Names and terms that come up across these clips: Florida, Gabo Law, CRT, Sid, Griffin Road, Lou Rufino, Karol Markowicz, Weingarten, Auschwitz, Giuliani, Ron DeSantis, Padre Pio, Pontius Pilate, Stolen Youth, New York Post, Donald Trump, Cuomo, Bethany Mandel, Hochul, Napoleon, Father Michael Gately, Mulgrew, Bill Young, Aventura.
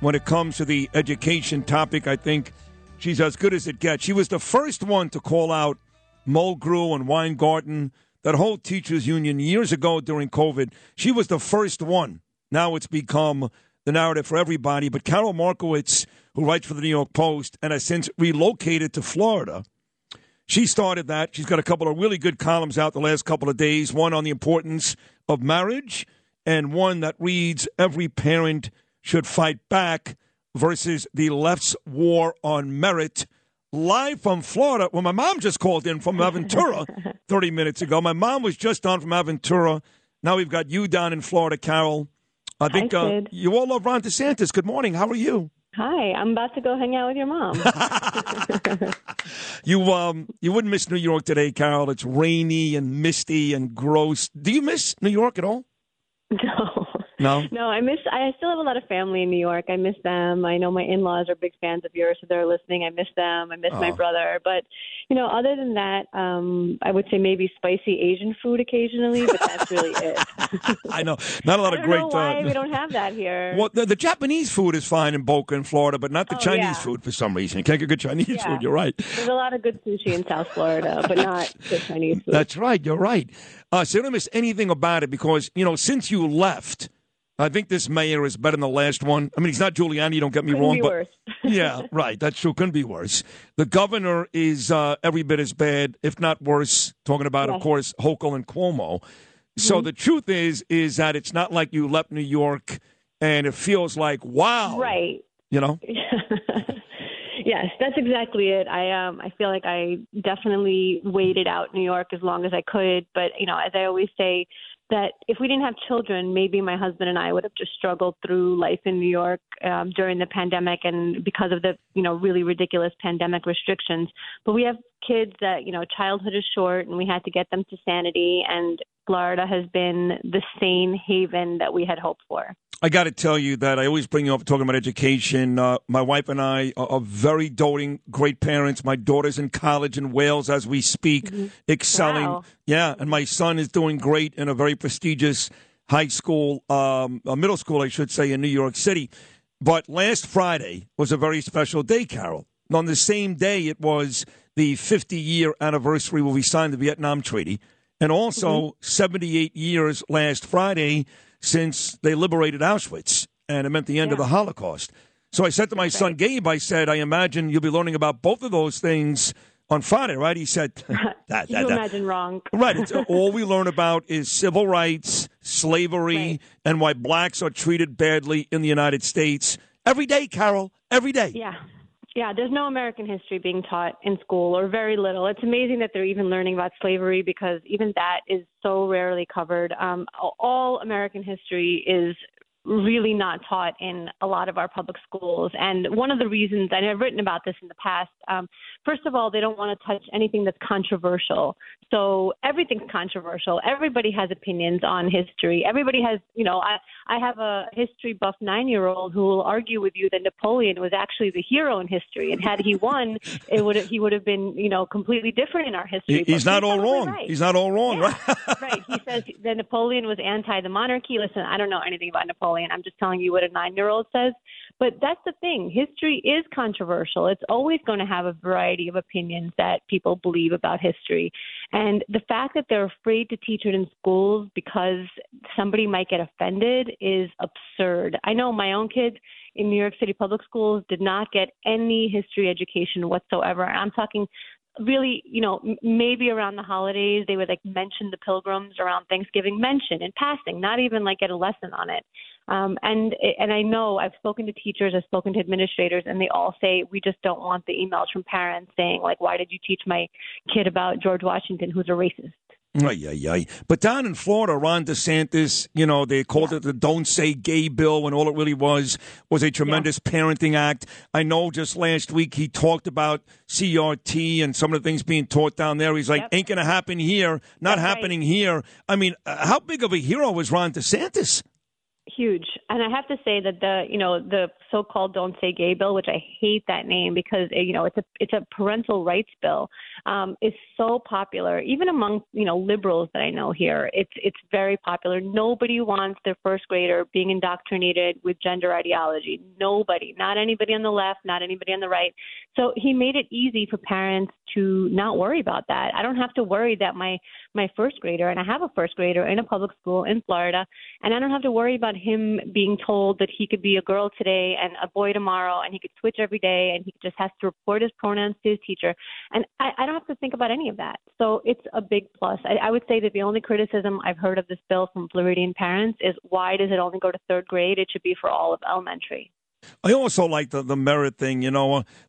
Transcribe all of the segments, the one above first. When it comes to the education topic, I think she's as good as it gets. She was the first one to call out Mulgrew and Weingarten, that whole teachers union years ago during COVID. She was the first one. Now it's become the narrative for everybody. But Karol Markowicz, who writes for the New York Post and has since relocated to Florida, she started that. She's got a couple of really good columns out the last couple of days, one on the importance of marriage and one that reads, every parent should fight back versus the left's war on merit. Live from Florida. Well, my mom just called in from Aventura 30 minutes ago. My mom was just on from Aventura. Now we've got you down in Florida, Karol. I think you all love Ron DeSantis. Good morning. How are you? Hi. I'm about to go hang out with your mom. You wouldn't miss New York today, Karol. It's rainy and misty and gross. Do you miss New York at all? No, I still have a lot of family in New York. I miss them. I know my in-laws are big fans of yours, so they're listening. I miss them. I miss my brother. But, you know, other than that, I would say maybe spicy Asian food occasionally, but that's really it. I know. Not a lot of great... I don't know why we don't have that here. Well, the Japanese food is fine in Boca and Florida, but not the Chinese food for some reason. You can't get good Chinese food. You're right. There's a lot of good sushi in South Florida, but not good Chinese food. That's right. You're right. So you don't miss anything about it because, you know, since you left... I think this mayor is better than the last one. I mean, he's not Giuliani, don't get me wrong. Couldn't be worse. Yeah, right. That's true. Couldn't be worse. The governor is every bit as bad, if not worse, talking about, of course, Hochul and Cuomo. So the truth is that it's not like you left New York and it feels like, wow. Right. You know? Yes, that's exactly it. I feel like I definitely waited out New York as long as I could. But, you know, as I always say, that if we didn't have children, maybe my husband and I would have just struggled through life in New York during the pandemic and because of the, you know, really ridiculous pandemic restrictions. But we have kids that, you know, childhood is short and we had to get them to sanity. And Florida has been the sane haven that we had hoped for. I got to tell you that I always bring you up talking about education. My wife and I are very doting, great parents. My daughter's in college in Wales as we speak, excelling. Wow. Yeah, and my son is doing great in a very prestigious high school, middle school, I should say, in New York City. But last Friday was a very special day, Karol. And on the same day, it was the 50-year anniversary where we signed the Vietnam Treaty, and also 78 years last Friday since they liberated Auschwitz, and it meant the end of the Holocaust. So I said to my son, Gabe, I said, I imagine you'll be learning about both of those things on Friday, right? He said, imagine wrong. Right. It's, all we learn about is civil rights, slavery, and why blacks are treated badly in the United States. Every day, Karol, every day. Yeah. Yeah, there's no American history being taught in school, or very little. It's amazing that they're even learning about slavery because even that is so rarely covered. All American history is really not taught in a lot of our public schools. And one of the reasons, and I've written about this in the past, first of all, they don't want to touch anything that's controversial. So everything's controversial. Everybody has opinions on history. Everybody has, you know, I have a history buff 9-year-old who will argue with you that Napoleon was actually the hero in history. And had he won, he would have been, you know, completely different in our history. He's not all wrong. Right. He's not all wrong, right? Right. He says that Napoleon was anti the monarchy. Listen, I don't know anything about Napoleon. And I'm just telling you what a 9-year-old says. But that's the thing. History is controversial. It's always going to have a variety of opinions that people believe about history. And the fact that they're afraid to teach it in schools because somebody might get offended is absurd. I know my own kids in New York City public schools did not get any history education whatsoever. I'm talking really, you know, maybe around the holidays, they would like mention the pilgrims around Thanksgiving, mention in passing, not even like get a lesson on it. And I know I've spoken to teachers, I've spoken to administrators, and they all say, we just don't want the emails from parents saying, like, why did you teach my kid about George Washington, who's a racist? But down in Florida, Ron DeSantis, you know, they called it the Don't Say Gay bill when all it really was a tremendous parenting act. I know just last week he talked about CRT and some of the things being taught down there. He's like, ain't going to happen here, not happening here. I mean, how big of a hero is Ron DeSantis? Huge. And I have to say that the so-called Don't Say Gay bill, which I hate that name because, it's a parental rights bill, is so popular, even among, liberals that I know here. It's very popular. Nobody wants their first grader being indoctrinated with gender ideology. Nobody, not anybody on the left, not anybody on the right. So he made it easy for parents to not worry about that. I don't have to worry that my first grader, and I have a first grader in a public school in Florida, and I don't have to worry about him being told that he could be a girl today and a boy tomorrow, and he could switch every day, and he just has to report his pronouns to his teacher. And I don't have to think about any of that. So it's a big plus. I would say that the only criticism I've heard of this bill from Floridian parents is, why does it only go to third grade? It should be for all of elementary. I also like the merit thing.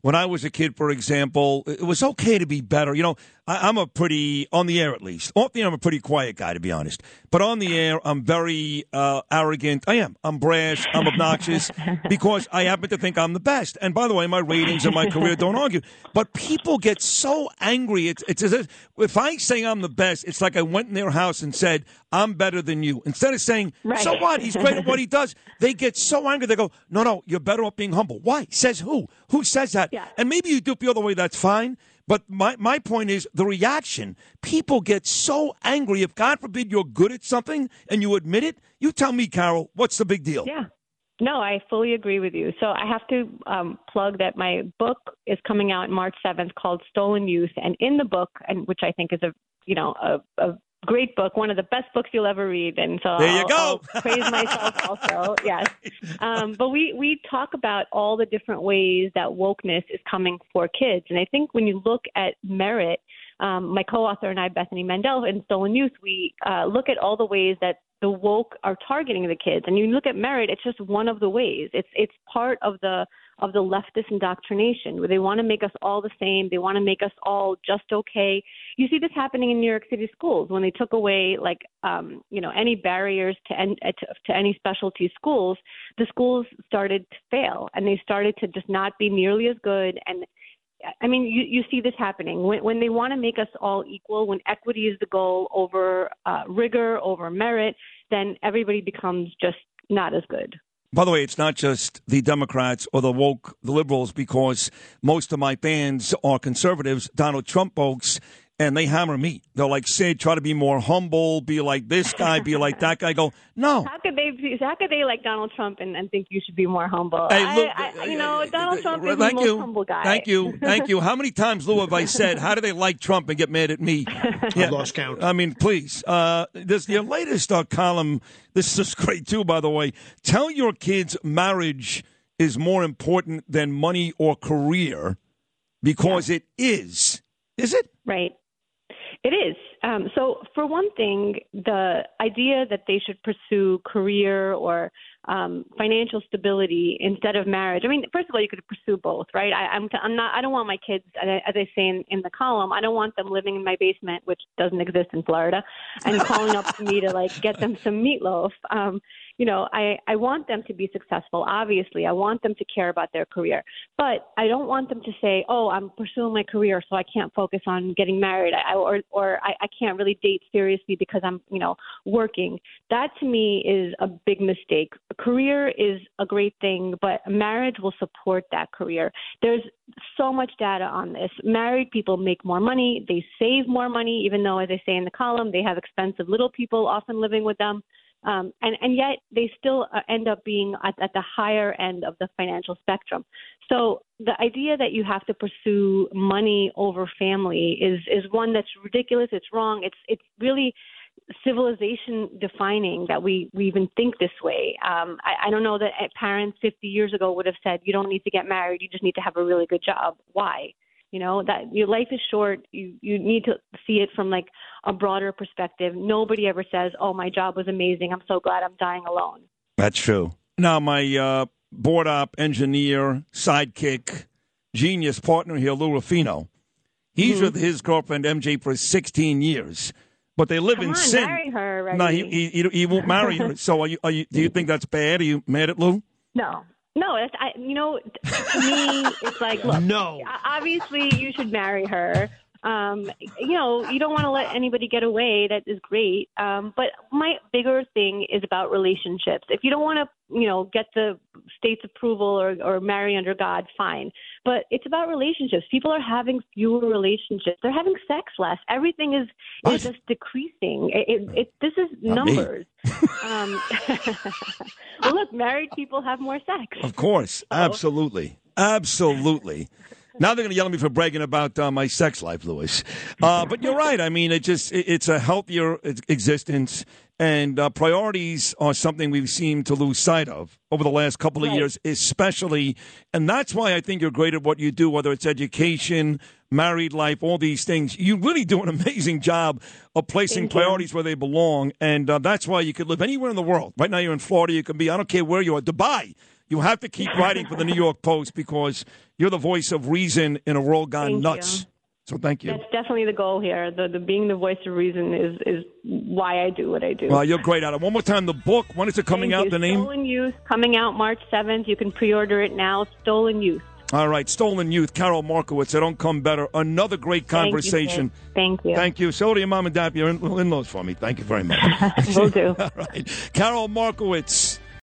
When I was a kid, for example, it was okay to be better. I'm a pretty, on the air at least, off the air, I'm a pretty quiet guy, to be honest. But on the air, I'm very arrogant. I am. I'm brash. I'm obnoxious because I happen to think I'm the best. And by the way, my ratings and my career don't argue. But people get so angry. It's as if, I say I'm the best, it's like I went in their house and said, I'm better than you. Instead of saying, so what? He's great at what he does. They get so angry. They go, no, you're better off being humble. Why? Says who? Who says that? Yeah. And maybe you do it the other way. That's fine. But my point is the reaction. People get so angry. If, God forbid, you're good at something and you admit it, you tell me, Karol, what's the big deal? Yeah. No, I fully agree with you. So I have to plug that my book is coming out March 7th called Stolen Youth. And in the book, and which I think is a great book, one of the best books you'll ever read, and so there you go. I'll praise myself also. Yes, but we talk about all the different ways that wokeness is coming for kids, and I think when you look at merit, my co-author and I, Bethany Mandel, in Stolen Youth, we look at all the ways that the woke are targeting the kids, and you look at merit; it's just one of the ways. It's part of the leftist indoctrination, where they want to make us all the same. They want to make us all just okay. You see this happening in New York City schools when they took away, any barriers to any specialty schools. The schools started to fail, and they started to just not be nearly as good. And I mean, you see this happening when they want to make us all equal. When equity is the goal over rigor, over merit, then everybody becomes just not as good. By the way, it's not just the Democrats or the liberals, because most of my fans are conservatives, Donald Trump folks, and they hammer me. They're like, Sid, try to be more humble, be like this guy, be like that guy. I go, no. How could they like Donald Trump and think you should be more humble? Hey, look, Donald Trump is the most humble guy. Thank you. How many times, Lou, have I said, how do they like Trump and get mad at me? Yeah. I've lost count. I mean, please. This your latest column. This is great, too, by the way. Tell your kids marriage is more important than money or career, because it is. Is it? Right. It is. So for one thing, the idea that they should pursue career or financial stability instead of marriage. I mean, first of all, you could pursue both, right? I don't want my kids, as I say in the column, I don't want them living in my basement, which doesn't exist in Florida, and calling up to me to get them some meatloaf. I want them to be successful, obviously. I want them to care about their career. But I don't want them to say, oh, I'm pursuing my career, so I can't focus on getting married, or I can't really date seriously because I'm, working. That, to me, is a big mistake. A career is a great thing, but marriage will support that career. There's so much data on this. Married people make more money. They save more money, even though, as I say in the column, they have expensive little people often living with them. And yet they still end up being at the higher end of the financial spectrum. So the idea that you have to pursue money over family is one that's ridiculous. It's wrong. It's really civilization defining that we even think this way. I don't know that parents 50 years ago would have said, you don't need to get married. You just need to have a really good job. Why? That your life is short. You need to see it from a broader perspective. Nobody ever says, oh, my job was amazing. I'm so glad I'm dying alone. That's true. Now, my board op engineer, sidekick, genius partner here, Lou Rufino, he's with his girlfriend, MJ, for 16 years. But they live in sin. Marry her, right? No, he won't marry her. So do you think that's bad? Are you mad at Lou? No. No, that's, to me, it's like, look, no. Obviously you should marry her. You don't want to let anybody get away. That is great. But my bigger thing is about relationships. If you don't want to, get the state's approval or marry under God, fine. But it's about relationships. People are having fewer relationships. They're having sex less. Everything is just decreasing. This is not numbers. Well, look, married people have more sex. Of course. So. Absolutely. Now they're going to yell at me for bragging about my sex life, Louis. But you're right. I mean, it's a healthier existence, and priorities are something we've seemed to lose sight of over the last couple of years, especially. And that's why I think you're great at what you do, whether it's education, married life, all these things. You really do an amazing job of placing priorities where they belong, and that's why you could live anywhere in the world. Right now you're in Florida. You can be, I don't care where you are, Dubai. You have to keep writing for the New York Post because you're the voice of reason in a world gone nuts. So thank you. That's definitely the goal here. The being the voice of reason is why I do what I do. Well, you're great at it. One more time, the book. When is it coming out? The name? Stolen Youth, coming out March 7th. You can pre-order it now. Stolen Youth. All right, Stolen Youth, Karol Markowicz. I don't come better. Another great conversation. Thank you. So to your mom and dad, your in-laws for me. Thank you very much. Will do. All right, Karol Markowicz.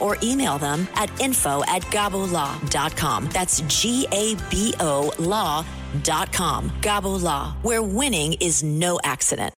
or email them at info@gabolaw.com. That's GABO Law.com. Gabo Law, where winning is no accident.